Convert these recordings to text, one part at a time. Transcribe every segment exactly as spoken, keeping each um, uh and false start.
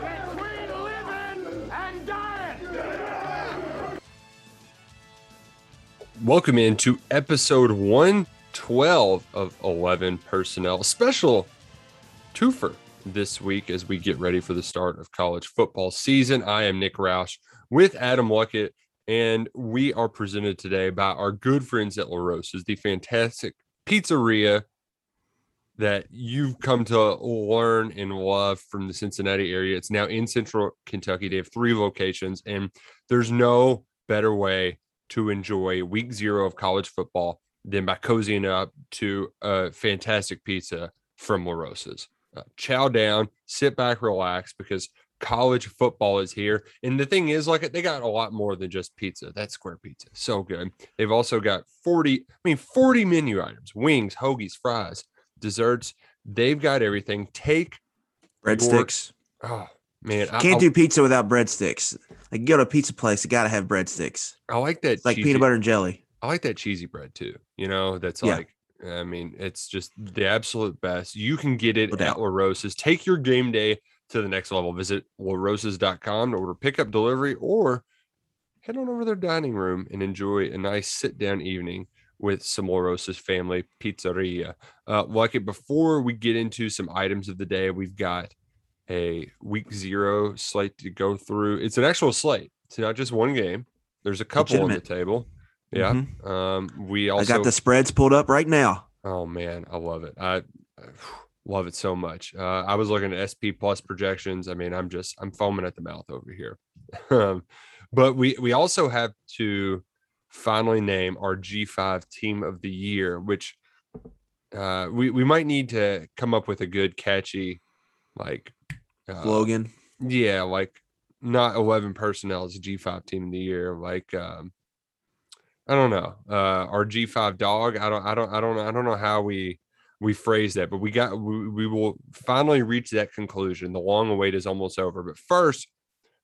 Between living and dying. Welcome into episode one twelve of eleven Personnel. Special twofer this week as we get ready for the start of college football season. I am Nick Roush with Adam Luckett, and we are presented today by our good friends at La Rosa's, the fantastic pizzeria that you've come to learn and love from the Cincinnati area. It's now in Central Kentucky. They have three locations, and there's no better way to enjoy week zero of college football than by cozying up to a fantastic pizza from La Rosa's. Uh, chow down, sit back, relax, because college football is here. And the thing is, like, they got a lot more than just pizza. That square pizza, so good. They've also got forty, I mean, forty menu items, wings, hoagies, fries, desserts. They've got everything. Take breadsticks. Oh, man. I, Can't I'll, do pizza without breadsticks. Like, you go to a pizza place, you got to have breadsticks. I like that. It's like peanut butter and jelly. I like that cheesy bread too. You know, that's yeah. like, I mean, it's just the absolute best. You can get it Without. at La Rosa's. Take your game day to the next level. Visit La Rosa's dot com to order pickup, delivery, or head on over to their dining room and enjoy a nice sit-down evening with some La Rosa's family pizzeria. Uh, like it, before we get into some items of the day, we've got a week zero slate to go through. It's an actual slate. It's not just one game. There's a couple Legitimate. on the table. Yeah. Mm-hmm. Um, we also I got the spreads pulled up right now. Oh man, I love it. I, I love it so much. Uh, I was looking at S P plus projections. I mean, I'm just I'm foaming at the mouth over here. um, but we we also have to finally name our G five team of the year, which uh, we we might need to come up with a good catchy like uh, slogan. Yeah, like not eleven Personnel's G five team of the year, like. Um, I don't know. Uh, our G five dog. I don't. I don't. I don't. I don't know how we we phrase that, but we got. We, we will finally reach that conclusion. The long wait is almost over. But first,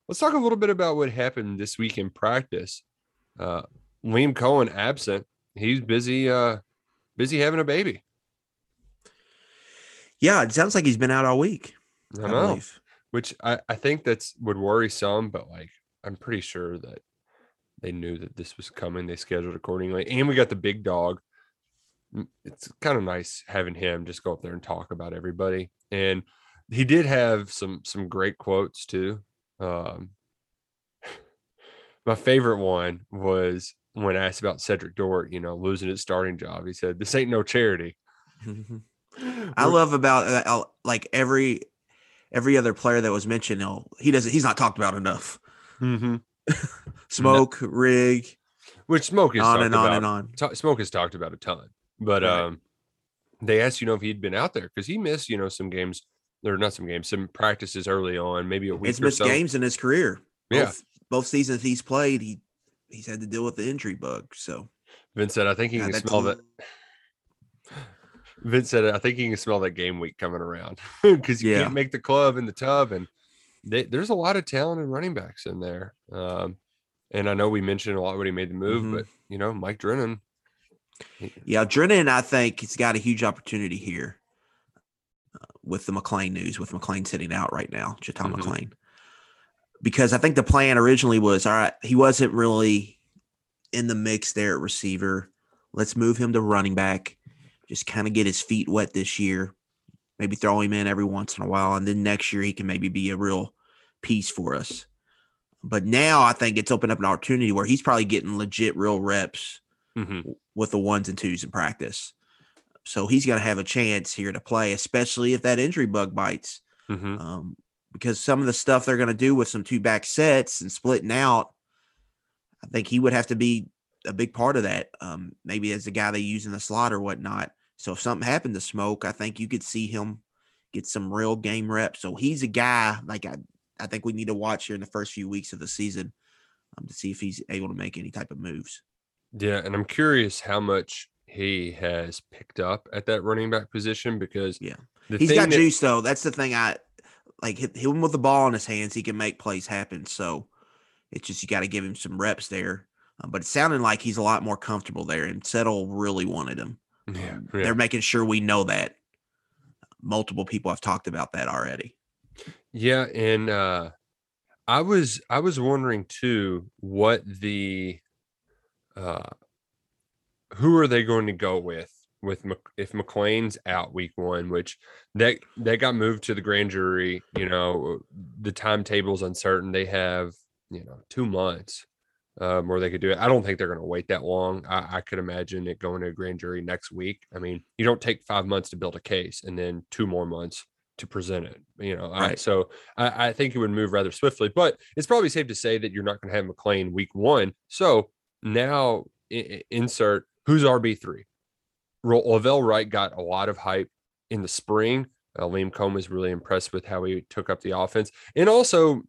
let's talk a little bit about what happened this week in practice. Uh, Liam Coen absent. He's busy. Uh, busy having a baby. Yeah, it sounds like he's been out all week. I, I know. Believe. Which I, I think that's would worry some, but like I'm pretty sure that. They knew that this was coming. They scheduled accordingly. And we got the big dog. It's kind of nice having him just go up there and talk about everybody. And he did have some some great quotes, too. Um, my favorite one was when asked about Cedric Dort, you know, losing his starting job. He said, "This ain't no charity." I love about uh, like every every other player that was mentioned. He doesn't. He's not talked about enough. Mm-hmm. Smoke, no. Rig, which Smoke is on and on about, and on. T- Smoke has talked about a ton, but right. um, they asked, you know, if he'd been out there because he missed, you know, some games or not some games, some practices early on, maybe a week. He's missed so. games in his career. Yeah, both, both seasons he's played, he he's had to deal with the injury bug. So Vince said, I think he God, can smell team. that. Vince said, I think he can smell that game week coming around because you yeah. can't make the club in the tub and. They, there's a lot of talented running backs in there. Um, and I know we mentioned a lot when he made the move, mm-hmm. but, you know, Mike Drennan. He, yeah, Drennan, I think, has got a huge opportunity here uh, with the McLean news, with McLean sitting out right now, Chaton mm-hmm. McLean. Because I think the plan originally was, all right, he wasn't really in the mix there at receiver. Let's move him to running back, just kind of get his feet wet this year. Maybe throw him in every once in a while, and then next year he can maybe be a real piece for us. But now I think it's opened up an opportunity where he's probably getting legit real reps mm-hmm. with the ones and twos in practice. So he's going to have a chance here to play, especially if that injury bug bites. Mm-hmm. Um, because some of the stuff they're going to do with some two-back sets and splitting out, I think he would have to be a big part of that, um, maybe as the guy they use in the slot or whatnot. So if something happened to Smoke, I think you could see him get some real game reps. So he's a guy, like I I think we need to watch here in the first few weeks of the season um, to see if he's able to make any type of moves. Yeah, and I'm curious how much he has picked up at that running back position because yeah, he's got that, juice though. That's the thing. I like him with the ball in his hands. He can make plays happen. So it's just you got to give him some reps there. Um, but it sounded like he's a lot more comfortable there, and Settle really wanted him. Yeah, um, yeah. They're making sure we know that. Multiple people have talked about that already. Yeah, and uh, I was I was wondering too what the uh, who are they going to go with with Mc, if McLean's out week one, which that that got moved to the grand jury. You know, the timetable's uncertain. They have you know two months um, where they could do it. I don't think they're going to wait that long. I, I could imagine it going to a grand jury next week. I mean, you don't take five months to build a case and then two more months to present it, you know, right. I, so I, I think it would move rather swiftly, but it's probably safe to say that you're not going to have McLean week one. So now I- insert who's R B three. Lavelle Wright got a lot of hype in the spring. Uh, Liam Coen was really impressed with how he took up the offense. And also,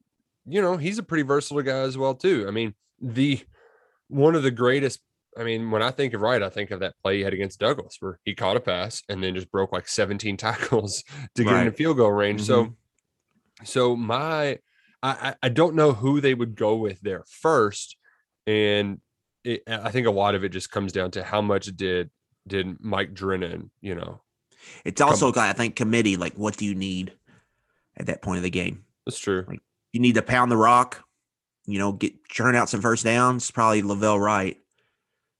you know, he's a pretty versatile guy as well too. I mean, the, one of the greatest, I mean, when I think of Wright, I think of that play he had against Douglas where he caught a pass and then just broke like seventeen tackles to get right. into field goal range. Mm-hmm. So, so my, I, I don't know who they would go with there first. And it, I think a lot of it just comes down to how much did, did Mike Drennan, you know, it's also, come, I think committee, like what do you need at that point of the game? That's true. Like, you need to pound the rock, you know, get churn out some first downs, probably Lavelle Wright.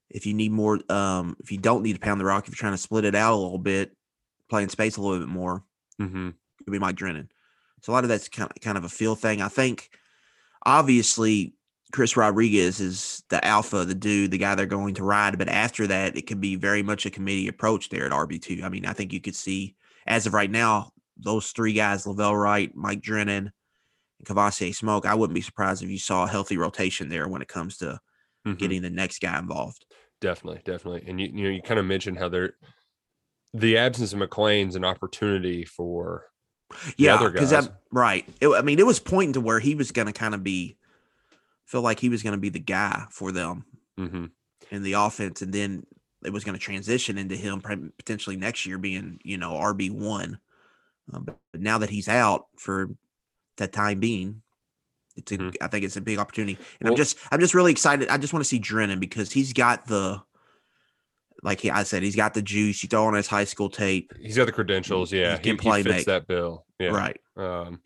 If you need more, um, if you don't need to pound the rock, if you're trying to split it out a little bit, play in space a little bit more, mm-hmm. it'll be Mike Drennan. So a lot of that's kind of, kind of a feel thing. I think, obviously, Chris Rodriguez is the alpha, the dude, the guy they're going to ride. But after that, it could be very much a committee approach there at R B two. I mean, I think you could see, as of right now, those three guys, Lavelle Wright, Mike Drennan, and Cavassier Smoke, I wouldn't be surprised if you saw a healthy rotation there when it comes to mm-hmm. getting the next guy involved. Definitely, definitely. And you, you know, you kind of mentioned how they're the absence of McLean's an opportunity for the yeah, other guys. I'm, right. It, I mean, it was pointing to where he was going to kind of be, feel like he was going to be the guy for them mm-hmm. in the offense. And then it was going to transition into him potentially next year being, you know, R B one. Um, but, but now that he's out for that time being, It's a, mm-hmm. I think it's a big opportunity, and well, I'm just, I'm just really excited. I just want to see Drennan because he's got the, like I said, he's got the juice. You throw on his high school tape. He's got the credentials. Yeah, he, he can play. He fits that bill. Yeah, right. Um,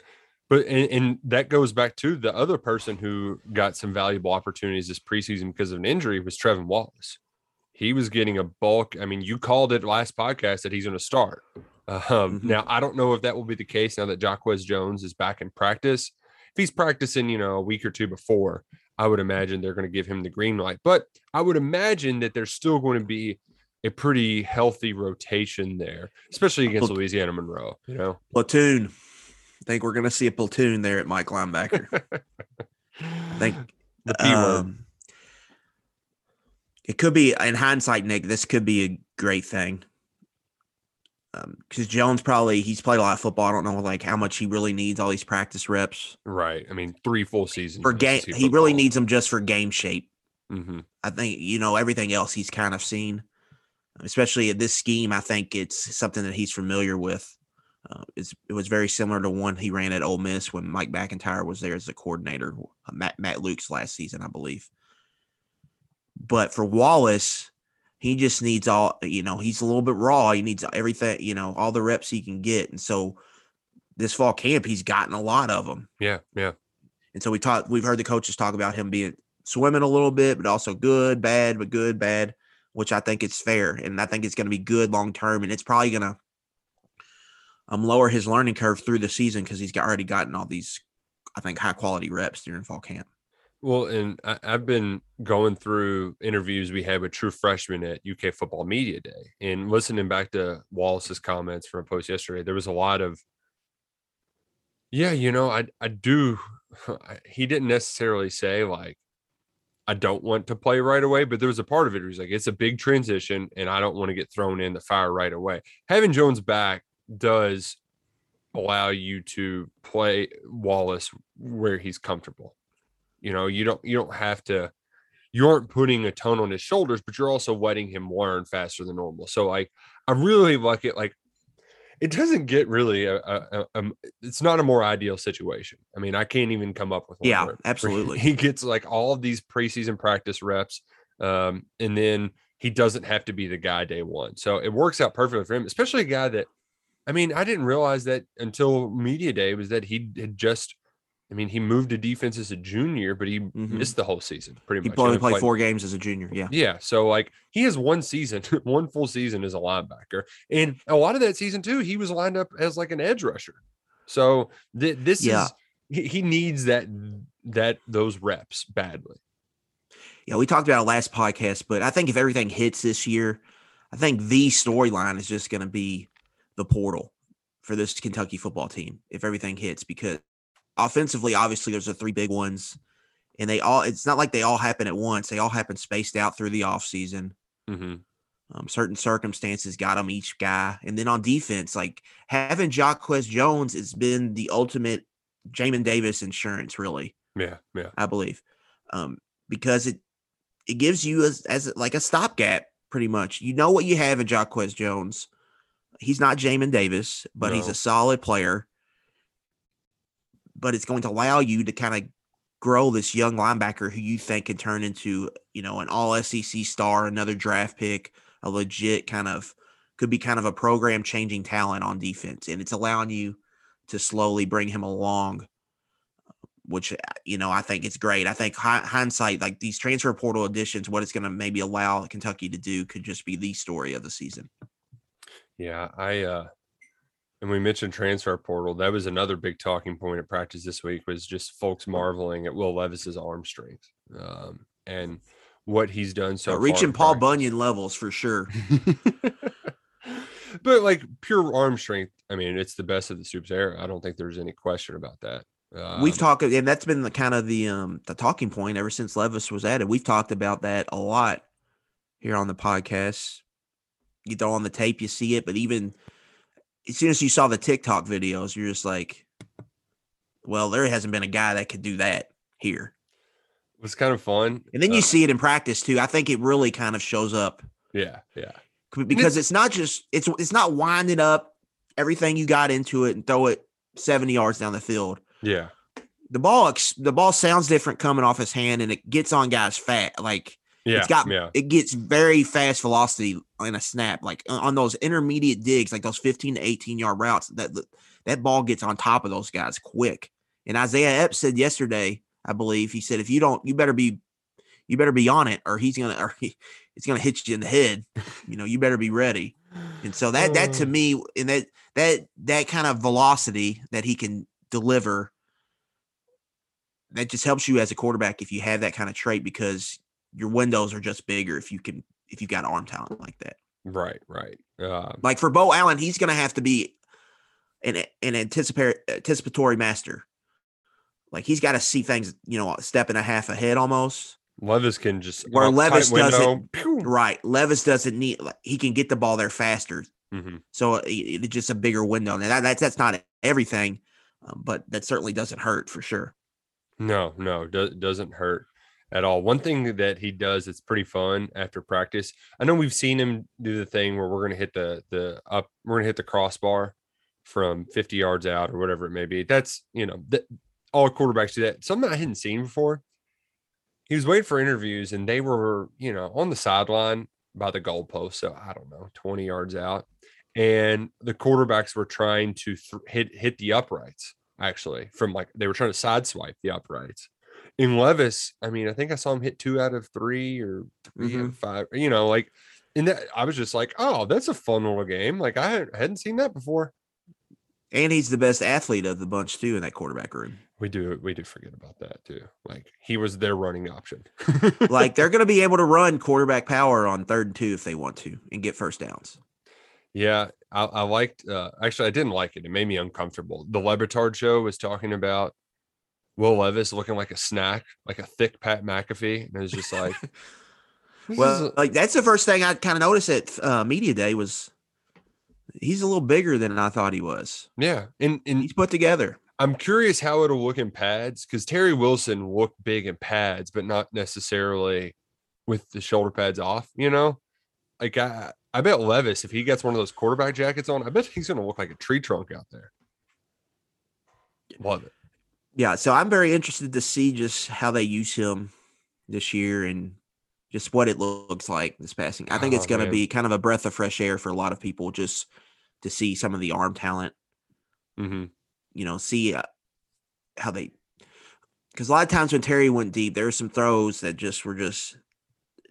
but and, and that goes back to the other person who got some valuable opportunities this preseason because of an injury was Trevin Wallace. He was getting a bulk. I mean, you called it last podcast that he's going to start. Um, mm-hmm. Now I don't know if that will be the case now that Jacquez Jones is back in practice. If he's practicing, you know, a week or two before, I would imagine they're going to give him the green light. But I would imagine that there's still going to be a pretty healthy rotation there, especially against Louisiana Monroe, you know. Platoon. I think we're going to see a platoon there at Mike linebacker. I think the P word. Um, it could be, in hindsight, Nick, this could be a great thing. Because um, Jones probably he's played a lot of football. I don't know like how much he really needs all these practice reps. Right. I mean, three full seasons for game. He football. Really needs them just for game shape. Mm-hmm. I think you know everything else he's kind of seen, especially at this scheme. I think it's something that he's familiar with. Uh, it's, it was very similar to one he ran at Ole Miss when Mike McIntyre was there as the coordinator, uh, Matt Matt Luke's last season, I believe. But for Wallace. He just needs all, you know, he's a little bit raw. He needs everything, you know, all the reps he can get. And so this fall camp, he's gotten a lot of them. Yeah, yeah. And so we taught, we've heard the coaches talk about him being swimming a little bit, but also good, bad, but good, bad, which I think it's fair. And I think it's going to be good long term. And it's probably going to um, lower his learning curve through the season because he's already gotten all these, I think, high quality reps during fall camp. Well, and I, I've been going through interviews we had with true freshmen at U K Football Media Day and listening back to Wallace's comments from a post yesterday, there was a lot of, yeah, you know, I, I do. I, he didn't necessarily say like, I don't want to play right away, but there was a part of it where he's like, it's a big transition and I don't want to get thrown in the fire right away. Having Jones back does allow you to play Wallace where he's comfortable. You know, you don't you don't have to you aren't putting a ton on his shoulders, but you're also letting him learn faster than normal. So like I really like it. Like it doesn't get really a, a, a, a it's not a more ideal situation. I mean, I can't even come up with one. Yeah, absolutely. He gets like all of these preseason practice reps, um, and then he doesn't have to be the guy day one. So it works out perfectly for him, especially a guy that, I mean, I didn't realize that until media day was that he had just, I mean, he moved to defense as a junior, but he mm-hmm. missed the whole season pretty he much. He only played, played four games as a junior. Yeah. Yeah. So like he has one season, one full season as a linebacker. And a lot of that season too, he was lined up as like an edge rusher. So th- this yeah. is, he, he needs that, that those reps badly. Yeah. We talked about it last podcast, but I think if everything hits this year, I think the storyline is just going to be the portal for this Kentucky football team. If everything hits, because offensively, obviously, there's the three big ones, and they all, it's not like they all happen at once. They all happen spaced out through the offseason. Mm-hmm. Um, certain circumstances got them each guy. And then on defense, like having Jacquez Jones has been the ultimate Jamin Davis insurance, really. Yeah. Yeah. I believe. Um, because it, it gives you as, as like a stopgap pretty much. You know what you have in Jacquez Jones. He's not Jamin Davis, but no. he's a solid player. But it's going to allow you to kind of grow this young linebacker who you think can turn into, you know, an all S E C star, another draft pick, a legit kind of could be kind of a program changing talent on defense. And it's allowing you to slowly bring him along, which, you know, I think it's great. I think hindsight, like these transfer portal additions, what it's going to maybe allow Kentucky to do could just be the story of the season. Yeah. I, uh, And we mentioned transfer portal. That was another big talking point at practice this week, was just folks marveling at Will Levis's arm strength um, and what he's done so uh, far. Reaching Paul Bunyan levels for sure. But like pure arm strength, I mean, it's the best of the Stoops era. I don't think there's any question about that. Um, We've talked, and that's been the kind of the um, the talking point ever since Levis was added. We've talked about that a lot here on the podcast. You throw on the tape, you see it, but even – as soon as you saw the TikTok videos, you're just like, well, there hasn't been a guy that could do that here. It was kind of fun. And then you uh, see it in practice too. I think it really kind of shows up. Yeah. Yeah. Because it's, it's not just, it's, it's not winding up everything you got into it and throw it seventy yards down the field. Yeah. The ball, the ball sounds different coming off his hand, and it gets on guys fat. Like, Yeah, it's got yeah. it gets very fast velocity in a snap, like on those intermediate digs, like those fifteen to eighteen yard routes. That that ball gets on top of those guys quick. And Isaiah Epps said yesterday, I believe, he said, "If you don't, you better be, you better be on it, or he's gonna, or he, it's gonna hit you in the head. You know, you better be ready." And so that that to me, and that that that kind of velocity that he can deliver, that just helps you as a quarterback if you have that kind of trait, because your windows are just bigger if you can, if you got arm talent like that. Right, right. Um, like for Bo Allen, he's going to have to be an an anticipatory anticipatory master. Like he's got to see things, you know, a step and a half ahead almost. Levis can just where Levis doesn't right. Levis doesn't need. Like, he can get the ball there faster. Mm-hmm. So it, it's just a bigger window. And that, that's that's not everything, um, but that certainly doesn't hurt for sure. No, no, do, doesn't hurt at all. One thing that he does that's pretty fun after practice, I know we've seen him do the thing where we're going to hit the the up, we're going to hit the crossbar from fifty yards out or whatever it may be. That's, you know, th- all quarterbacks do that. Something I hadn't seen before. He was waiting for interviews, and they were, you know, on the sideline by the goalpost, so I don't know, twenty yards out, and the quarterbacks were trying to th- hit hit the uprights actually from like they were trying to sideswipe the uprights. In Levis, I mean, I think I saw him hit two out of three or three mm-hmm. out of five, you know, like, and that, I was just like, oh, that's a fun little game. Like, I hadn't seen that before. And he's the best athlete of the bunch, too, in that quarterback room. We do, we do forget about that, too. Like, he was their running option. Like, they're going to be able to run quarterback power on third and two if they want to and get first downs. Yeah, I, I liked, uh, actually, I didn't like it. It made me uncomfortable. The Le Batard show was talking about Will Levis looking like a snack, like a thick Pat McAfee. And it was just like, well, a- like that's the first thing I kind of noticed at uh, media day was he's a little bigger than I thought he was. Yeah. And, and he's put together. I'm curious how it'll look in pads, because Terry Wilson looked big in pads, but not necessarily with the shoulder pads off, you know? Like, I, I bet Levis, if he gets one of those quarterback jackets on, I bet he's going to look like a tree trunk out there. Love it. Yeah, so I'm very interested to see just how they use him this year and just what it looks like this passing. I think oh, it's going to be kind of a breath of fresh air for a lot of people just to see some of the arm talent. Mm-hmm. You know, see uh, how they – because a lot of times when Terry went deep, there were some throws that just were just –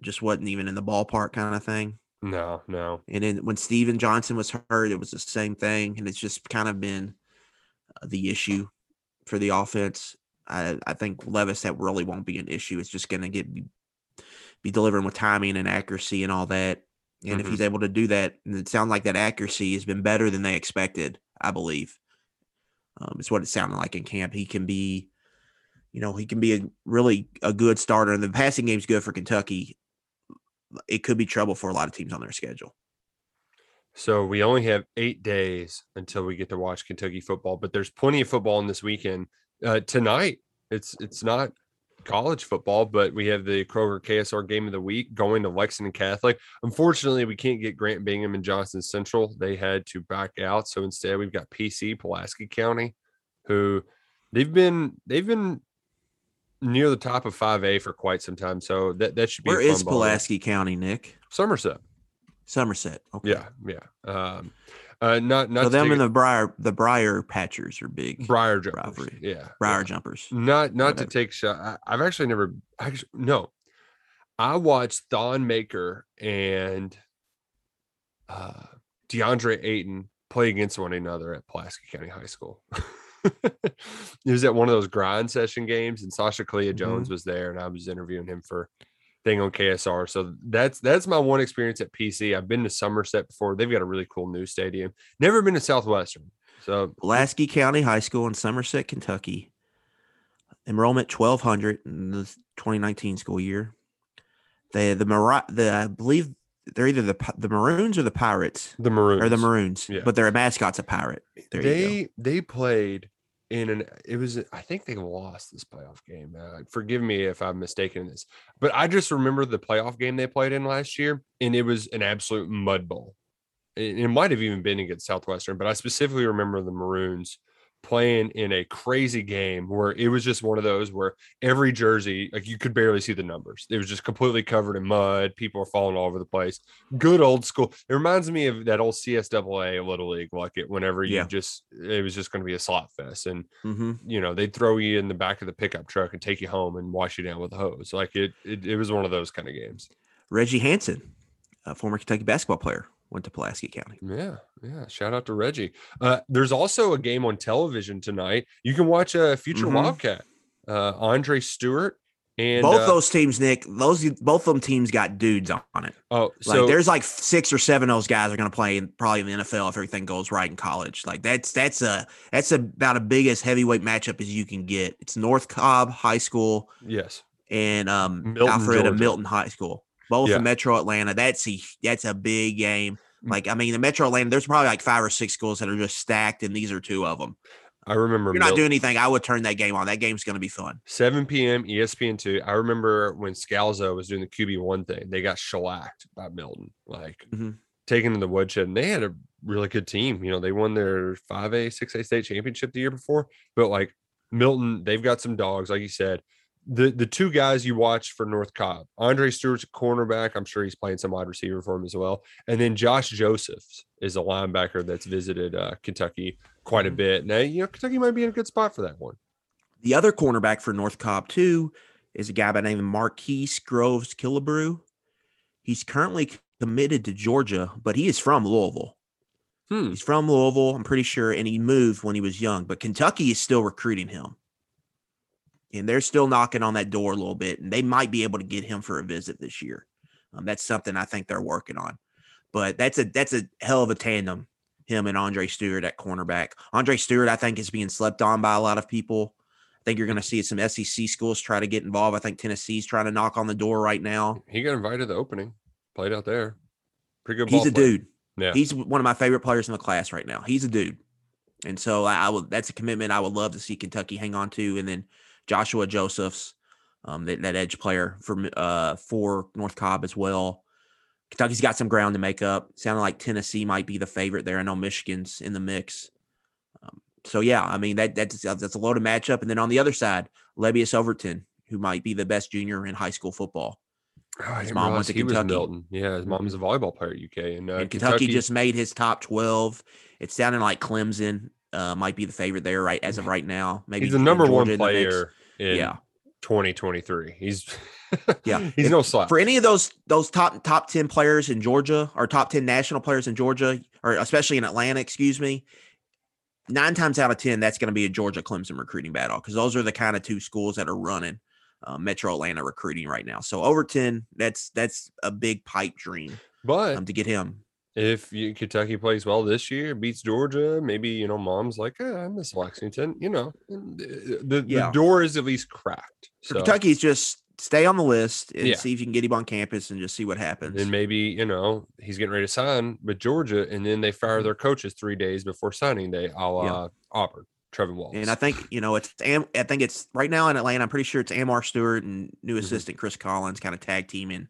just wasn't even in the ballpark kind of thing. No, no. And then when Steven Johnson was hurt, it was the same thing, and it's just kind of been uh, the issue for the offense. I, I think Levis, that really won't be an issue. It's just going to get be delivering with timing and accuracy and all that. And mm-hmm. if he's able to do that, and it sounds like that accuracy has been better than they expected, I believe. Um, it's what it sounded like in camp. He can be, you know, he can be a really a good starter. And the passing game's good for Kentucky. It could be trouble for a lot of teams on their schedule. So we only have eight days until we get to watch Kentucky football, but there's plenty of football in this weekend. Uh, tonight, it's it's not college football, but we have the Kroger K S R game of the week going to Lexington Catholic. Unfortunately, we can't get Grant Bingham and Johnson Central. They had to back out. So instead we've got P C, Pulaski County, who they've been they've been near the top of five A for quite some time. So that, that should be where a fun is ball. Pulaski County, Nick? Somerset. Somerset. Okay. Yeah, yeah. Um Uh, not not so them and the briar the briar patchers are big briar jumpers. Rivalry. Yeah, briar yeah. jumpers. Not not Whatever. to take shot. I, I've actually never actually no. I watched Thon Maker and uh, DeAndre Ayton play against one another at Pulaski County High School. It was at one of those grind session games, and Sasha Clea Jones mm-hmm. was there, and I was interviewing him for thing on K S R. So that's that's my one experience at P C. I've been to Somerset before. They've got a really cool new stadium. Never been to Southwestern. So Pulaski County High School in Somerset, Kentucky. Enrollment twelve hundred in the twenty nineteen school year. They the Mar- the I believe they're either the the Maroons or the Pirates. The Maroons. Or the Maroons. Yeah. But their mascot's a pirate. There they you go. They played in an, it was, I think they lost this playoff game. Uh, forgive me if I'm mistaken in this, but I just remember the playoff game they played in last year, and it was an absolute mud bowl. It, it might have even been against Southwestern, but I specifically remember the Maroons playing in a crazy game where it was just one of those where every jersey, like you could barely see the numbers. It was just completely covered in mud. People were falling all over the place. Good old school. It reminds me of that old C S double A Little League, like it whenever you yeah. just, it was just going to be a slot fest. And, mm-hmm. you know, they'd throw you in the back of the pickup truck and take you home and wash you down with a hose. Like it, it, it was one of those kind of games. Reggie Hanson, a former Kentucky basketball player, went to Pulaski County. Yeah, yeah. Shout out to Reggie. Uh, there's also a game on television tonight. You can watch a uh, future mm-hmm. Wildcat, uh, Andre Stewart, and both uh, those teams, Nick. Those both of them teams got dudes on it. Oh, so like there's like six or seven of those guys are going to play in, probably in the N F L if everything goes right in college. Like that's that's a that's about a biggest heavyweight matchup as you can get. It's North Cobb High School, yes, and um, Milton, Alfredo Georgia. Milton High School. Both yeah. in Metro Atlanta, that's a, that's a big game. Like, I mean, in Metro Atlanta, there's probably like five or six schools that are just stacked, and these are two of them. I remember. If you're not Milton. doing anything, I would turn that game on. That game's going to be fun. seven p.m. E S P N two. I remember when Scalzo was doing the Q B one thing, they got shellacked by Milton, like mm-hmm. taken to the woodshed, and they had a really good team. You know, they won their five A, six A state championship the year before, but like Milton, they've got some dogs, like you said. The the two guys you watch for North Cobb, Andre Stewart's a cornerback. I'm sure he's playing some wide receiver for him as well. And then Josh Josephs is a linebacker that's visited uh, Kentucky quite a bit. Now, you know, Kentucky might be in a good spot for that one. The other cornerback for North Cobb, too, is a guy by the name of Marquise Groves Killebrew. He's currently committed to Georgia, but he is from Louisville. Hmm. He's from Louisville, I'm pretty sure, and he moved when he was young. But Kentucky is still recruiting him. And they're still knocking on that door a little bit, and they might be able to get him for a visit this year. Um, that's something I think they're working on. But that's a that's a hell of a tandem, him and Andre Stewart at cornerback. Andre Stewart, I think, is being slept on by a lot of people. I think you're going to see some S E C schools try to get involved. I think Tennessee's trying to knock on the door right now. He got invited to the opening, played out there. Pretty good ball He's a player. dude. Yeah. He's one of my favorite players in the class right now. He's a dude. And so I, I would, that's a commitment I would love to see Kentucky hang on to. And then Joshua Josephs, um, that, that edge player for, uh, for North Cobb as well. Kentucky's got some ground to make up. Sounded like Tennessee might be the favorite there. I know Michigan's in the mix. Um, so, yeah, I mean, that that's, that's a loaded matchup. And then on the other side, Levius Overton, who might be the best junior in high school football. Oh, his mom went to Kentucky. Was Milton. Yeah, his mom's a volleyball player at U K. And, uh, and Kentucky, Kentucky just made his top twelve. It's sounding like Clemson uh, might be the favorite there right as of right now. Maybe he's the number Georgia one player in, in yeah. twenty twenty-three. He's yeah, he's if, no slouch. For any of those those top top ten players in Georgia or top ten national players in Georgia, or especially in Atlanta, excuse me, nine times out of ten, that's going to be a Georgia Clemson recruiting battle, because those are the kind of two schools that are running Uh, Metro Atlanta recruiting right now. So Overton, that's that's a big pipe dream, but um, to get him. If you, Kentucky plays well this year, beats Georgia, maybe, you know, mom's like, eh, I miss Lexington, you know, the, the, yeah. the door is at least cracked. So Kentucky's just stay on the list and yeah. see if you can get him on campus and just see what happens. And maybe, you know, he's getting ready to sign with Georgia, and then they fire their coaches three days before signing day, a la yeah. Auburn. Trevin Wallace. And I think, you know, it's, I think it's right now in Atlanta, I'm pretty sure it's Amar Stewart and new mm-hmm. assistant Chris Collins kind of tag teaming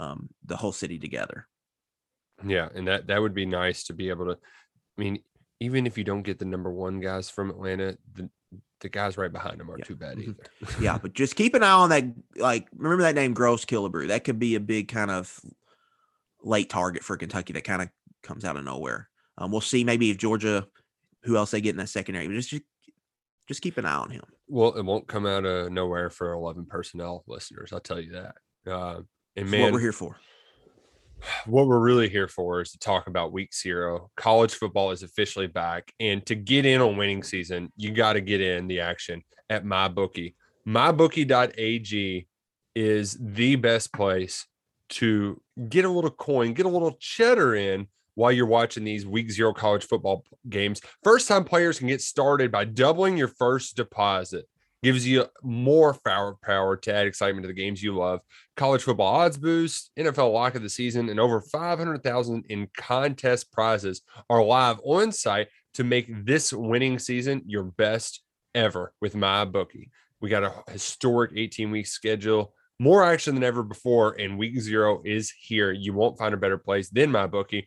um, the whole city together. Yeah. And that, that would be nice to be able to, I mean, even if you don't get the number one guys from Atlanta, the, the guys right behind them aren't yeah. too bad either. Mm-hmm. yeah. But just keep an eye on that. Like, remember that name, Groves Killebrew. That could be a big kind of late target for Kentucky that kind of comes out of nowhere. Um, we'll see maybe if Georgia, who else they get in that secondary, but just, just keep an eye on him. Well, it won't come out of nowhere for eleven personnel listeners. I'll tell you that. Uh, and man, what we're here for, what we're really here for is to talk about week zero. College football is officially back, and to get in on winning season, you got to get in the action at MyBookie. MyBookie.ag is the best place to get a little coin, get a little cheddar in while you're watching these week zero college football games. First-time players can get started by doubling your first deposit. Gives you more firepower to add excitement to the games you love. College football odds boost, N F L lock of the season, and over five hundred thousand dollars in contest prizes are live on site to make this winning season your best ever with MyBookie. We got a historic eighteen-week schedule. More action than ever before, and week zero is here. You won't find a better place than MyBookie.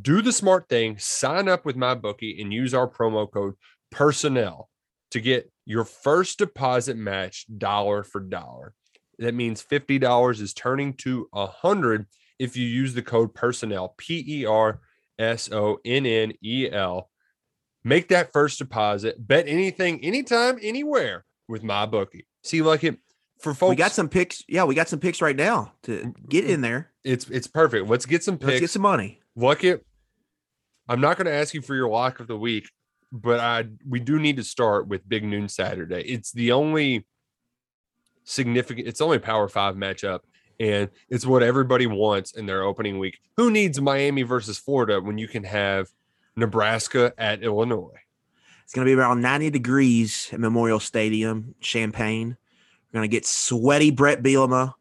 Do the smart thing, sign up with MyBookie and use our promo code personnel to get your first deposit match dollar for dollar. That means fifty dollars is turning to one hundred if you use the code personnel, P E R S O N N E L. Make that first deposit, bet anything, anytime, anywhere with MyBookie. See, like it for folks. We got some picks. Yeah, we got some picks right now to get in there. It's it's perfect. Let's get some picks. Let's get some money. Luckett, I'm not going to ask you for your lock of the week, but I we do need to start with Big Noon Saturday. It's the only significant, it's only Power Five matchup, and it's what everybody wants in their opening week. Who needs Miami versus Florida when you can have Nebraska at Illinois? It's going to be around ninety degrees at Memorial Stadium, Champaign. We're going to get sweaty Brett Bielema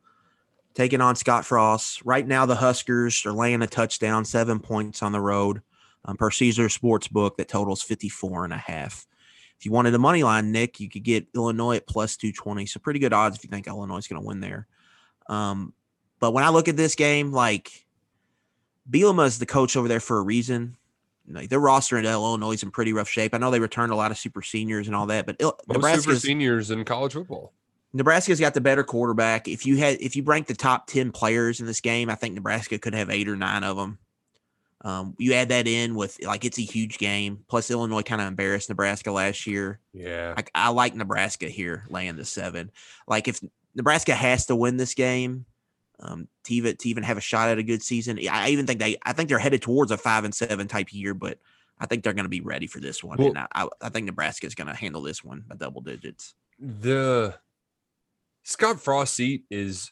taking on Scott Frost. Right now, the Huskers are laying a touchdown, seven points on the road, um, per Caesar Sportsbook that totals fifty-four and a half. If you wanted the money line, Nick, you could get Illinois at plus two twenty. So pretty good odds if you think Illinois is going to win there. Um, but when I look at this game, like, Bielema is the coach over there for a reason. Like, their roster in Illinois is in pretty rough shape. I know they returned a lot of super seniors and all that, but Il- Nebraska super seniors in college football. Nebraska's got the better quarterback. If you had, if you rank the top ten players in this game, I think Nebraska could have eight or nine of them. Um, you add that in with, like, it's a huge game. Plus, Illinois kind of embarrassed Nebraska last year. Yeah, I, I like Nebraska here laying the seven. Like, if Nebraska has to win this game um, to even to even have a shot at a good season, I even think they, I think they're headed towards a five and seven type year, but I think they're going to be ready for this one. Well, and I, I, I think Nebraska is going to handle this one by double digits. The Scott Frost seat is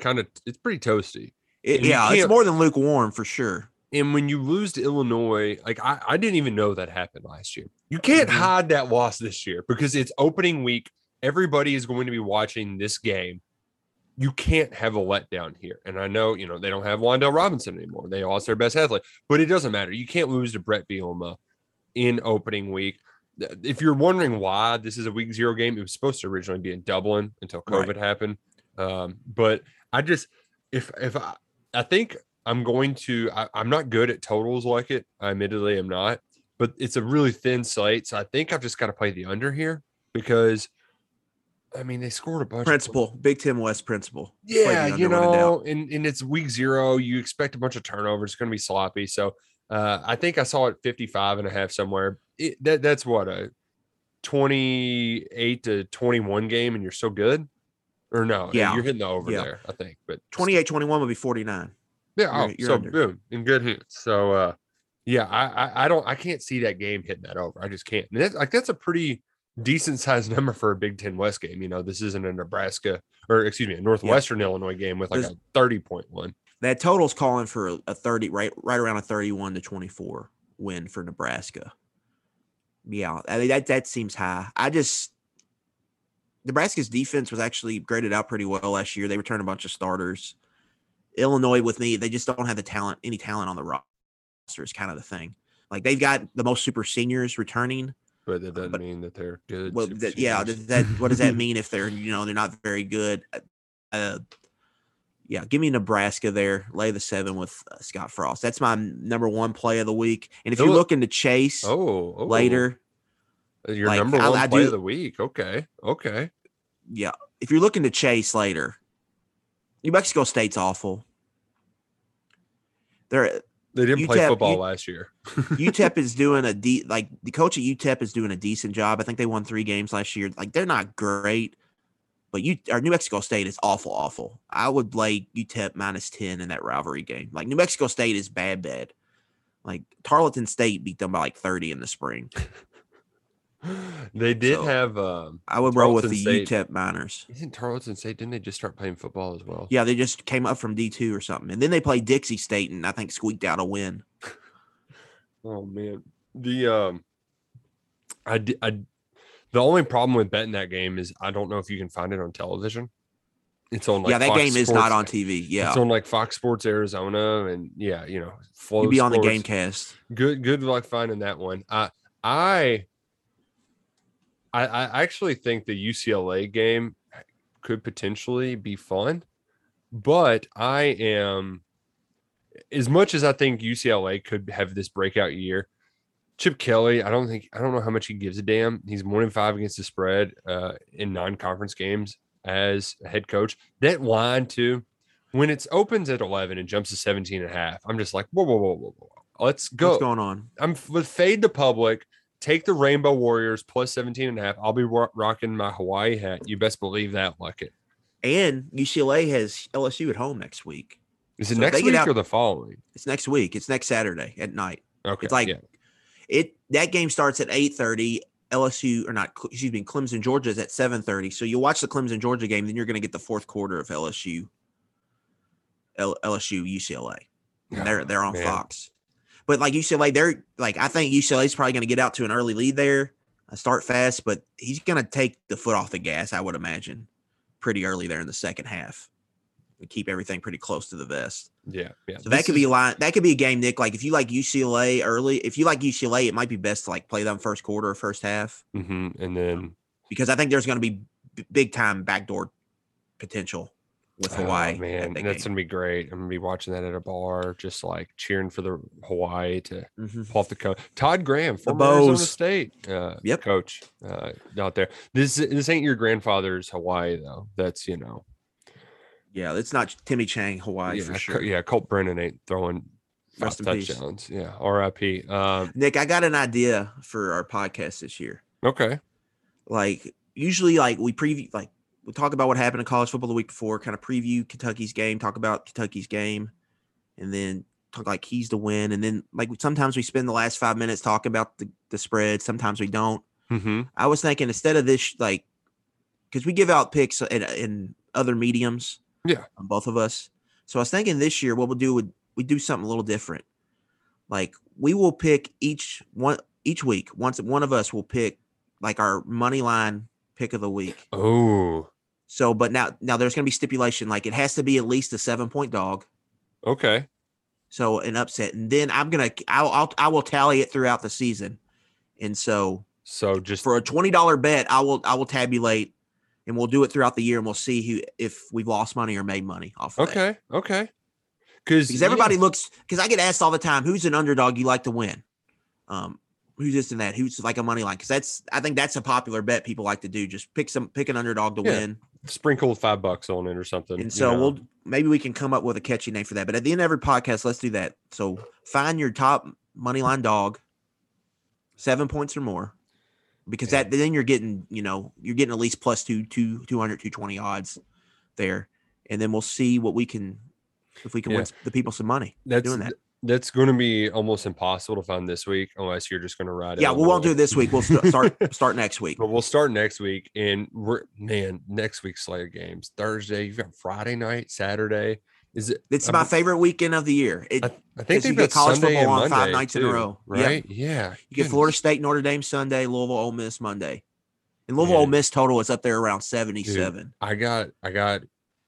kind of, it's pretty toasty. It, yeah, it's more than lukewarm for sure. And when you lose to Illinois, like, I, I didn't even know that happened last year. You can't mm-hmm. hide that loss this year because it's opening week. Everybody is going to be watching this game. you can't have a letdown here. And I know, you know, they don't have Wandell Robinson anymore. They lost their best athlete, but it doesn't matter. You can't lose to Brett Bielema in opening week. If you're wondering why this is a week zero game, it was supposed to originally be in Dublin until COVID right. happened. Um, but I just, if, if I, I think I'm going to, I, I'm not good at totals like it. I admittedly am not, but it's a really thin slate. So I think I've just got to play the under here because I mean, they scored a bunch. Principal, of Big Ten West principal. Yeah. You know, and, and it's week zero, you expect a bunch of turnovers. It's going to be sloppy. So, Uh, I think I saw it fifty-five and a half somewhere. It, that That's what, a twenty-eight to twenty-one game, and you're so good? Or no, yeah. you're hitting the over yeah. there, I think. But twenty-eight twenty-one would be forty-nine. Yeah, oh, you're, you're so under. Boom, in good hands. So, uh, yeah, I, I, I don't, I can't see that game hitting that over. I just can't. And that's, like, that's a pretty decent-sized number for a Big Ten West game. You know, this isn't a Nebraska, or excuse me, a Northwestern yeah. Illinois game with like There's, a thirty point one. That total's calling for a, a thirty, right, right around a thirty-one to twenty-four win for Nebraska. Yeah, I mean, that that seems high. I just Nebraska's defense was actually graded out pretty well last year. They returned a bunch of starters. Illinois, with me, they just don't have the talent, any talent on the roster is kind of the thing. Like they've got the most super seniors returning, but that doesn't uh, but, mean that they're good. Well, that, yeah, that what does that mean if they're you know they're not very good? Uh, Yeah, give me Nebraska there. Lay the seven with uh, Scott Frost. That's my number one play of the week. And if you're looking to chase oh, oh. later. Your like, number one I, I play do, of the week. Okay, okay. Yeah, if you're looking to chase later, New Mexico State's awful. They're, they didn't U T E P, play football U, last year. U T E P is doing a de- – like the coach at U T E P is doing a decent job. I think they won three games last year. Like they're not great. But you or New Mexico State is awful, awful. I would play U T E P minus ten in that rivalry game. Like New Mexico State is bad, bad. Like Tarleton State beat them by like thirty in the spring. They did so, have. Um, I would roll with the State. U T E P Miners. Isn't Tarleton State? Didn't they just start playing football as well? Yeah, they just came up from D two or something, and then they played Dixie State, and I think squeaked out a win. Oh man, the um, I did. I, The only problem with betting that game is I don't know if you can find it on television. It's on like yeah, that Fox game Sports. Is not on T V. Yeah, it's on like Fox Sports Arizona, and yeah, you know, Flow you'd be Sports. On the Gamecast. Good, good luck finding that one. I, I, I actually think the U C L A game could potentially be fun, but I am as much as I think U C L A could have this breakout year. Chip Kelly, I don't think I don't know how much he gives a damn. He's one in five against the spread uh, in non-conference games as a head coach. That line too, when it opens at eleven and jumps to seventeen and a half, I'm just like, whoa, whoa, whoa, whoa, whoa. Let's go. What's going on? I'm fade the public. Take the Rainbow Warriors plus seventeen and a half. I'll be ro- rocking my Hawaii hat. You best believe that, Luckett. And U C L A has L S U at home next week. Is it so next week out, or the following? It's next week. It's next Saturday at night. Okay, it's like. Yeah. It that game starts at eight thirty. L S U or not, excuse me, Clemson, Georgia is at seven thirty. So you watch the Clemson, Georgia game, then you're going to get the fourth quarter of L S U, L, LSU, U C L A. And they're they're on oh, Fox, but like U C L A, they're like I think U C L A is probably going to get out to an early lead there. I start fast, but he's going to take the foot off the gas, I would imagine, pretty early there in the second half. We keep everything pretty close to the vest. Yeah, yeah. So that could be a line. That could be a game, Nick. Like if you like U C L A early, if you like U C L A, it might be best to like play them first quarter or first half. Mm-hmm. And then um, because I think there's going to be b- big time backdoor potential with Hawaii. Oh, man, that that's going to be great. I'm going to be watching that at a bar, just like cheering for the Hawaii to mm-hmm. pull off the coach. Todd Graham, former Arizona State uh, yep. coach uh, out there. This this ain't your grandfather's Hawaii though. That's you know. Yeah, it's not Timmy Chang, Hawaii yeah, for sure. Yeah, Colt Brennan ain't throwing five touchdowns. Peace. Yeah, R I P. Um, Nick, I got an idea for our podcast this year. Okay. Like usually, like we preview, like we talk about what happened in college football the week before, kind of preview Kentucky's game, talk about Kentucky's game, and then talk like he's the win. And then like sometimes we spend the last five minutes talking about the, the spread. Sometimes we don't. Mm-hmm. I was thinking instead of this, like because we give out picks in, in other mediums. Yeah, on both of us. So I was thinking this year, what we'll do would we do something a little different. Like we will pick each one each week. Once one of us will pick like our money line pick of the week. Oh, So, but now, now there's going to be stipulation. Like it has to be at least a seven point dog. Okay. So an upset. And then I'm going to, I'll, I'll, I will tally it throughout the season. And so, so just for a twenty dollar bet, I will, I will tabulate and we'll do it throughout the year. And we'll see who, if we've lost money or made money off of okay. That. Okay. Cause, because everybody yeah. looks, cause I get asked all the time, who's an underdog you like to win? Um, Who's this and that? Who's like a money line? Because that's, I think that's a popular bet people like to do. Just pick some, pick an underdog to yeah. win. Sprinkle five bucks on it or something. And so you know. we'll maybe we can come up with a catchy name for that. But at the end of every podcast, let's do that. So find your top money line dog, seven points or more, because yeah. that then you're getting, you know, you're getting at least plus two, two, two hundred, two twenty odds there, and then we'll see what we can if we can yeah. win the people some money. That's doing that. Th- That's going to be almost impossible to find this week unless you're just going to ride it. Yeah, we won't do it this week. We'll st- start start next week. But we'll start next week. And, we're, man, next week's slate of games. Thursday, you've got Friday night, Saturday. Is it? It's I'm, my favorite weekend of the year. It, I, I think they've got college Sunday football on Monday five nights too, in a row. Right? Yeah. yeah. You get Florida State, Notre Dame Sunday, Louisville, Ole Miss Monday. And Louisville, man. Ole Miss total is up there around seventy-seven. Dude, I got I got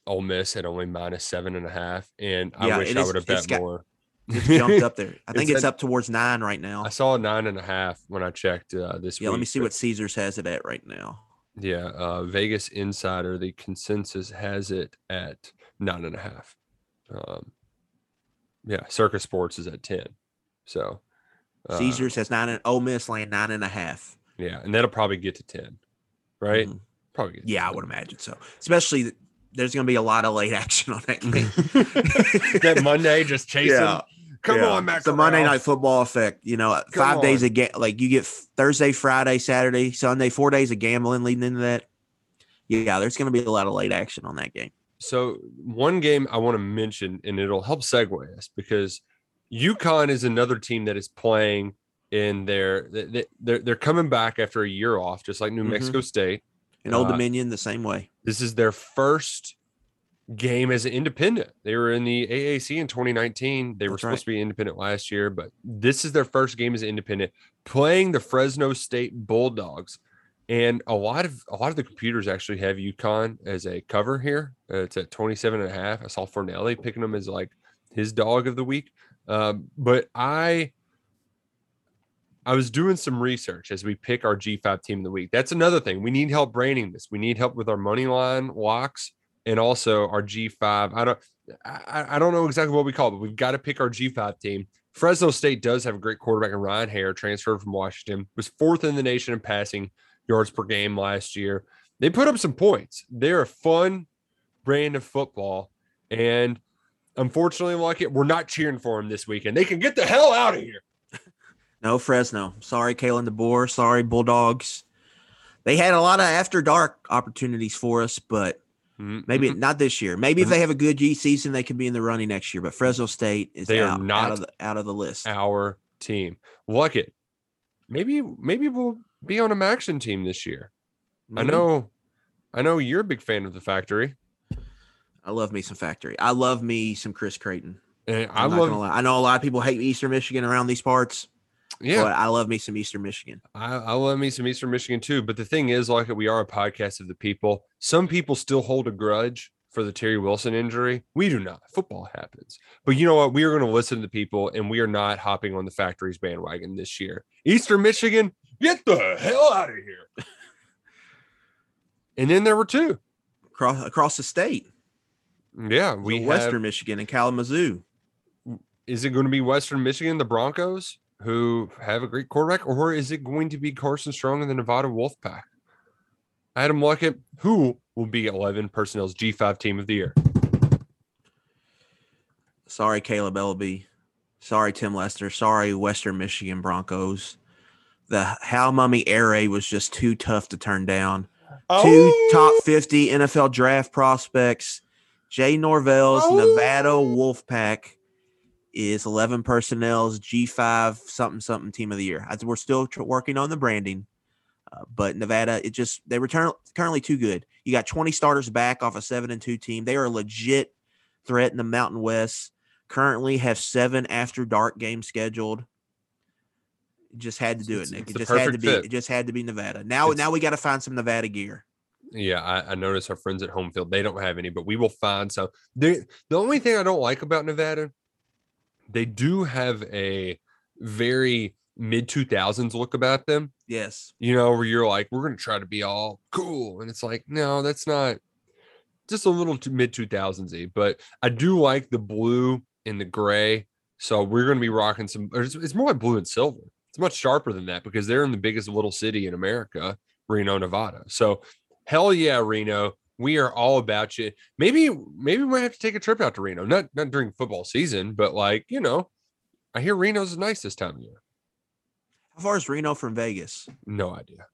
Ole Miss at only minus seven and a half. And I yeah, wish I would have bet got, more. It's jumped up there. I think it's, it's up towards nine right now. I saw nine and a half when I checked uh, this yeah, week. Yeah, let me see what Caesars has it at right now. Yeah, uh, Vegas Insider, the consensus has it at nine and a half. Um, yeah, Circus Sports is at ten. So uh, Caesars has nine and Ole Miss laying nine and a half. Yeah, and that'll probably get to ten, right? Mm-hmm. Probably. Get to yeah, ten. I would imagine so. Especially. Th- there's going to be a lot of late action on that game. That Monday just chasing. Yeah. Come yeah. on, Mac. The Monday Night Football effect, you know, Come five on. days a game. Like you get Thursday, Friday, Saturday, Sunday, four days of gambling leading into that. Yeah, there's going to be a lot of late action on that game. So one game I want to mention, and it'll help segue us because UConn is another team that is playing in their they're, – they're coming back after a year off, just like New mm-hmm. Mexico State. And Old uh, Dominion the same way. This is their first game as an independent. They were in the A A C in twenty nineteen. They That's were supposed right. to be independent last year, but this is their first game as an independent, playing the Fresno State Bulldogs. And a lot of a lot of the computers actually have UConn as a cover here. Uh, it's at twenty-seven and a half. I saw Fornelli picking them as like his dog of the week. Um, but I. I was doing some research as we pick our G five team of the week. That's another thing. We need help branding this. We need help with our money line locks and also our G five. I don't, I, I don't know exactly what we call it, but we've got to pick our G five team. Fresno State does have a great quarterback in Ryan Hare, transferred from Washington, was fourth in the nation in passing yards per game last year. They put up some points. They're a fun brand of football. And unfortunately, like it, we're not cheering for them this weekend. They can get the hell out of here. No, Fresno. Sorry, Kalen DeBoer. Sorry, Bulldogs. They had a lot of after dark opportunities for us, but maybe mm-hmm. not this year. Maybe mm-hmm. if they have a good G season, they could be in the running next year. But Fresno State is they out, are not out of the out of the list. Our team. Luckett. Maybe maybe we'll be on a Maction team this year. Mm-hmm. I know I know you're a big fan of the Factory. I love me some Factory. I love me some Chris Creighton. And I love I know a lot of people hate Eastern Michigan around these parts. Yeah, but I love me some Eastern Michigan. I, I love me some Eastern Michigan too. But the thing is, like, we are a podcast of the people. Some people still hold a grudge for the Terry Wilson injury. We do not. Football happens. But you know what? We are going to listen to the people, and we are not hopping on the Factory's bandwagon this year. Eastern Michigan, get the hell out of here. And then there were two across, across the state. Yeah, we so have, Western Michigan and Kalamazoo. Is it going to be Western Michigan, the Broncos? Who have a great quarterback, or is it going to be Carson Strong and the Nevada Wolfpack? Adam Luckett, who will be eleven personnel's G five team of the year? Sorry, Caleb Ellaby. Sorry, Tim Lester. Sorry, Western Michigan Broncos. The Hal Mummy Air Raid was just too tough to turn down. Oh. Two top fifty N F L draft prospects. Jay Norvell's oh. Nevada Wolfpack is eleven personnel's G five something something team of the year. We're still tr- working on the branding, uh, but Nevada, it just they were turn- currently too good. You got twenty starters back off a seven and two team. They are a legit threat in the Mountain West. Currently have seven after dark games scheduled. Just had to do it, Nick. It just had to be. It just had to be Nevada. Now, now we got to find some Nevada gear. Yeah, I, I noticed our friends at home field, they don't have any, but we will find some. They, the only thing I don't like about Nevada, they do have a very mid two thousands look about them. Yes. You know, where you're like, we're going to try to be all cool. And it's like, no, that's not, just a little mid two thousands-y. But I do like the blue and the gray. So we're going to be rocking some, or it's, it's more like blue and silver. It's much sharper than that because they're in the biggest little city in America, Reno, Nevada. So hell yeah, Reno. We are all about you. Maybe, maybe we might have to take a trip out to Reno. Not not during football season, but like, you know, I hear Reno's nice this time of year. How far is Reno from Vegas? No idea.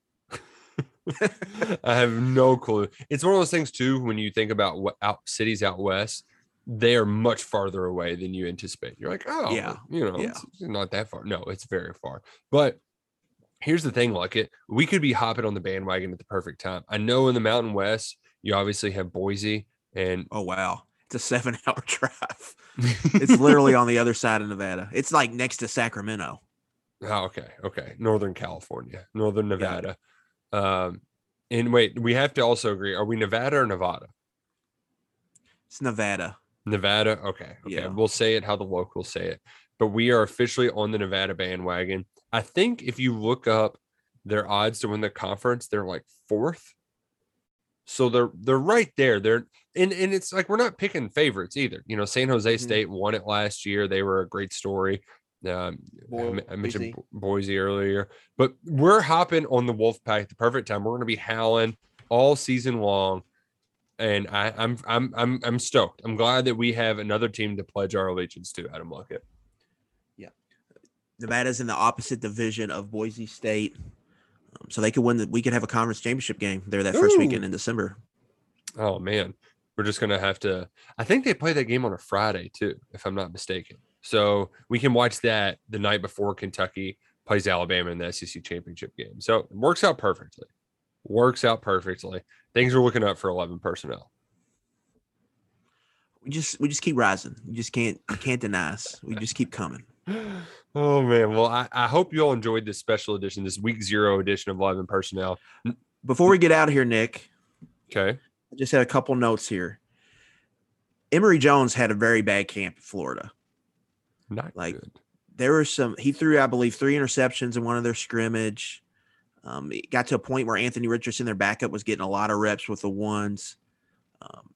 I have no clue. It's one of those things too, when you think about what out cities out west, they are much farther away than you anticipate. You're like, oh, yeah, you know, yeah. It's not that far. No, it's very far. But here's the thing, Luckett. We could be hopping on the bandwagon at the perfect time. I know in the Mountain West, you obviously have Boise and oh wow, it's a seven hour drive. It's literally on the other side of Nevada. It's like next to Sacramento. Oh, okay. Okay. Northern California, Northern Nevada. Yeah. Um, and wait, we have to also agree. Are we Nevada or Nevada? It's Nevada. Nevada. Okay. Okay. Yeah. We'll say it how the locals say it, but we are officially on the Nevada bandwagon. I think if you look up their odds to win the conference, they're like fourth. So they're, they're right there. They're, and, and it's like, we're not picking favorites either. You know, San Jose mm-hmm. State won it last year. They were a great story. Um, Boise. I mentioned Boise earlier, but we're hopping on the Wolfpack at the perfect time. We're going to be howling all season long. And I, I'm, I'm, I'm, I'm stoked. I'm glad that we have another team to pledge our allegiance to. Adam Luckett. Yeah, Nevada's in the opposite division of Boise State, um, so they could win. The, we could have a conference championship game there that Ooh. first weekend in December. Oh man, we're just gonna have to. I think they play that game on a Friday too, if I'm not mistaken. So we can watch that the night before Kentucky plays Alabama in the S E C championship game. So it works out perfectly. Works out perfectly. Things are looking up for eleven personnel. We just we just keep rising. You just can't you can't deny us. We just keep coming. Oh man. Well, I, I hope you all enjoyed this special edition, this week zero edition of eleven personnel. Before we get out of here, Nick. Okay. I just had a couple notes here. Emory Jones had a very bad camp in Florida. Not like good. There were some he threw, I believe, three interceptions in one of their scrimmage. Um, it got to a point where Anthony Richardson, their backup, was getting a lot of reps with the ones. Um,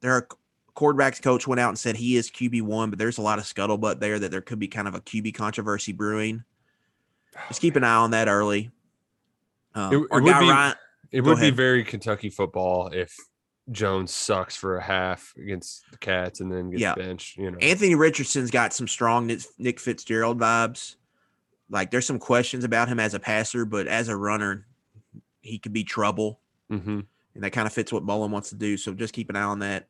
their quarterbacks coach went out and said he is Q B one, but there's a lot of scuttlebutt there that there could be kind of a Q B controversy brewing. Oh, Just keep an eye on that early. Um, it it would, be, Ryan, it would be very Kentucky football if Jones sucks for a half against the Cats and then gets yeah. benched. You know, Anthony Richardson's got some strong Nick Fitzgerald vibes. Like, there's some questions about him as a passer, but as a runner, he could be trouble. Mm-hmm. And that kind of fits what Mullen wants to do. So just keep an eye on that.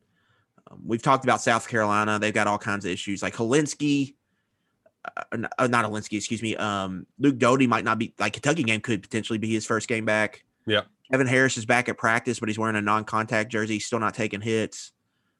Um, we've talked about South Carolina. They've got all kinds of issues. Like, Holinsky, uh, uh, not Holinsky, excuse me. Um, Luke Doty might not be, like, Kentucky game could potentially be his first game back. Yeah. Kevin Harris is back at practice, but he's wearing a non-contact jersey. He's still not taking hits.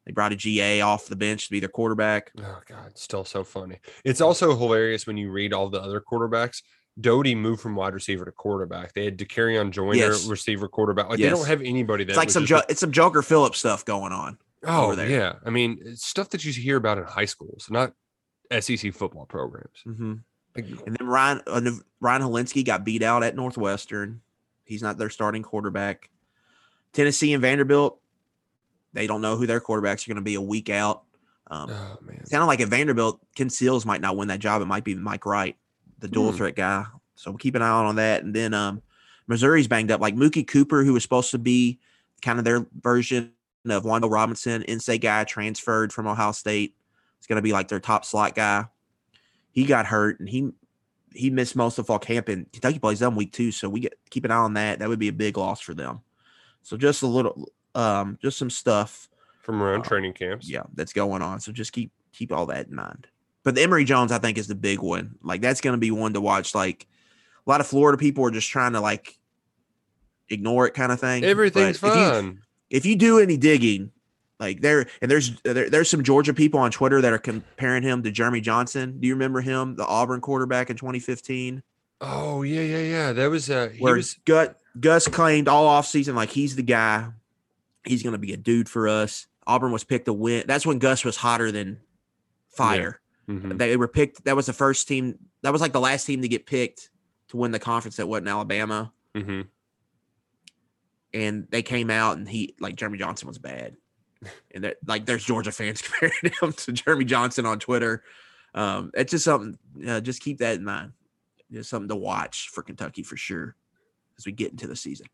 They brought a G A off the bench to be their quarterback. Oh, God, it's still so funny. It's also hilarious when you read all the other quarterbacks. Doty moved from wide receiver to quarterback. They had DeCarrion Joyner, yes. receiver, quarterback. Like, yes. They don't have anybody that it's like some jo- like, it's some Joker Phillips stuff going on. Oh, over there. Yeah. I mean, it's stuff that you hear about in high schools, not S E C football programs. Mm-hmm. Like, and then Ryan uh, Ryan Holinsky got beat out at Northwestern. He's not their starting quarterback. Tennessee and Vanderbilt. They don't know who their quarterbacks are going to be a week out. Um, oh, man. Sounded like at Vanderbilt, Ken Seals might not win that job. It might be Mike Wright, the dual mm. threat guy. So we'll keep an eye on that. And then um, Missouri's banged up. Like Mookie Cooper, who was supposed to be kind of their version of Wando Robinson, in-state guy transferred from Ohio State. It's going to be like their top slot guy. He got hurt, and he he missed most of fall camp. And Kentucky plays them week two, so we get keep an eye on that. That would be a big loss for them. So just a little – Um, just some stuff from around uh, training camps. Yeah, that's going on. So just keep keep all that in mind. But the Emory Jones, I think, is the big one. Like that's going to be one to watch. Like a lot of Florida people are just trying to like ignore it, kind of thing. Everything's but fun. If you, if you do any digging, like there and there's there, there's some Georgia people on Twitter that are comparing him to Jeremy Johnson. Do you remember him, the Auburn quarterback in twenty fifteen? Oh yeah, yeah, yeah. That was uh, he Where was gut. Gus claimed all offseason, like, he's the guy. He's going to be a dude for us. Auburn was picked to win. That's when Gus was hotter than fire. Yeah. Mm-hmm. They were picked. That was the first team. That was like the last team to get picked to win the conference that wasn't Alabama. Mm-hmm. And they came out, and he, like, Jeremy Johnson was bad. And that, like, there's Georgia fans comparing him to Jeremy Johnson on Twitter. Um, it's just something, uh, just keep that in mind. It's something to watch for Kentucky for sure as we get into the season.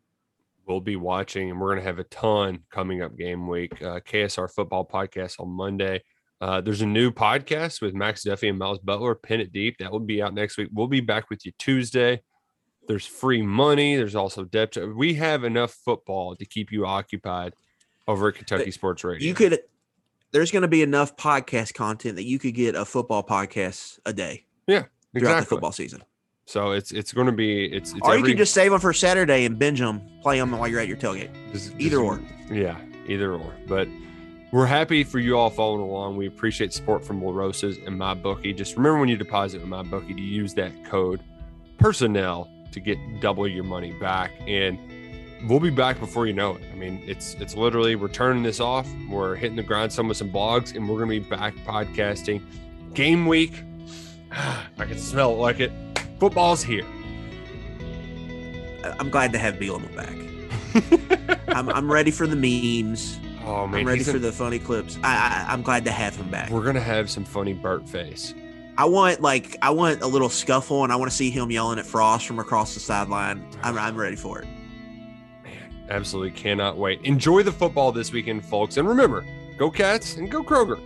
We'll be watching, and we're going to have a ton coming up game week. Uh, K S R Football Podcast on Monday. Uh, there's a new podcast with Max Duffy and Miles Butler, Pin It Deep. That will be out next week. We'll be back with you Tuesday. There's free money. There's also depth. We have enough football to keep you occupied over at Kentucky but Sports Radio. You could. There's going to be enough podcast content that you could get a football podcast a day. Yeah, exactly. Throughout the football season. So it's it's going to be it's. it's or every, you can just save them for Saturday and binge them, play them while you're at your tailgate. Just, either just, or. Yeah, either or. But we're happy for you all following along. We appreciate support from La Rosa's and MyBookie. Just remember when you deposit with MyBookie to use that code personnel to get double your money back, and we'll be back before you know it. I mean, it's it's literally we're turning this off. We're hitting the grind, some with some blogs, and we're going to be back podcasting game week. I can smell it like it. Football's here. I'm glad to have Bielema back. I'm, I'm ready for the memes. Oh man, I'm ready for a, the funny clips. I, I I'm glad to have him back. We're gonna have some funny Burt face. I want like I want a little scuffle, and I want to see him yelling at Frost from across the sideline. I'm I'm ready for it. Man, absolutely cannot wait. Enjoy the football this weekend, folks, and remember, go Cats and go Kroger.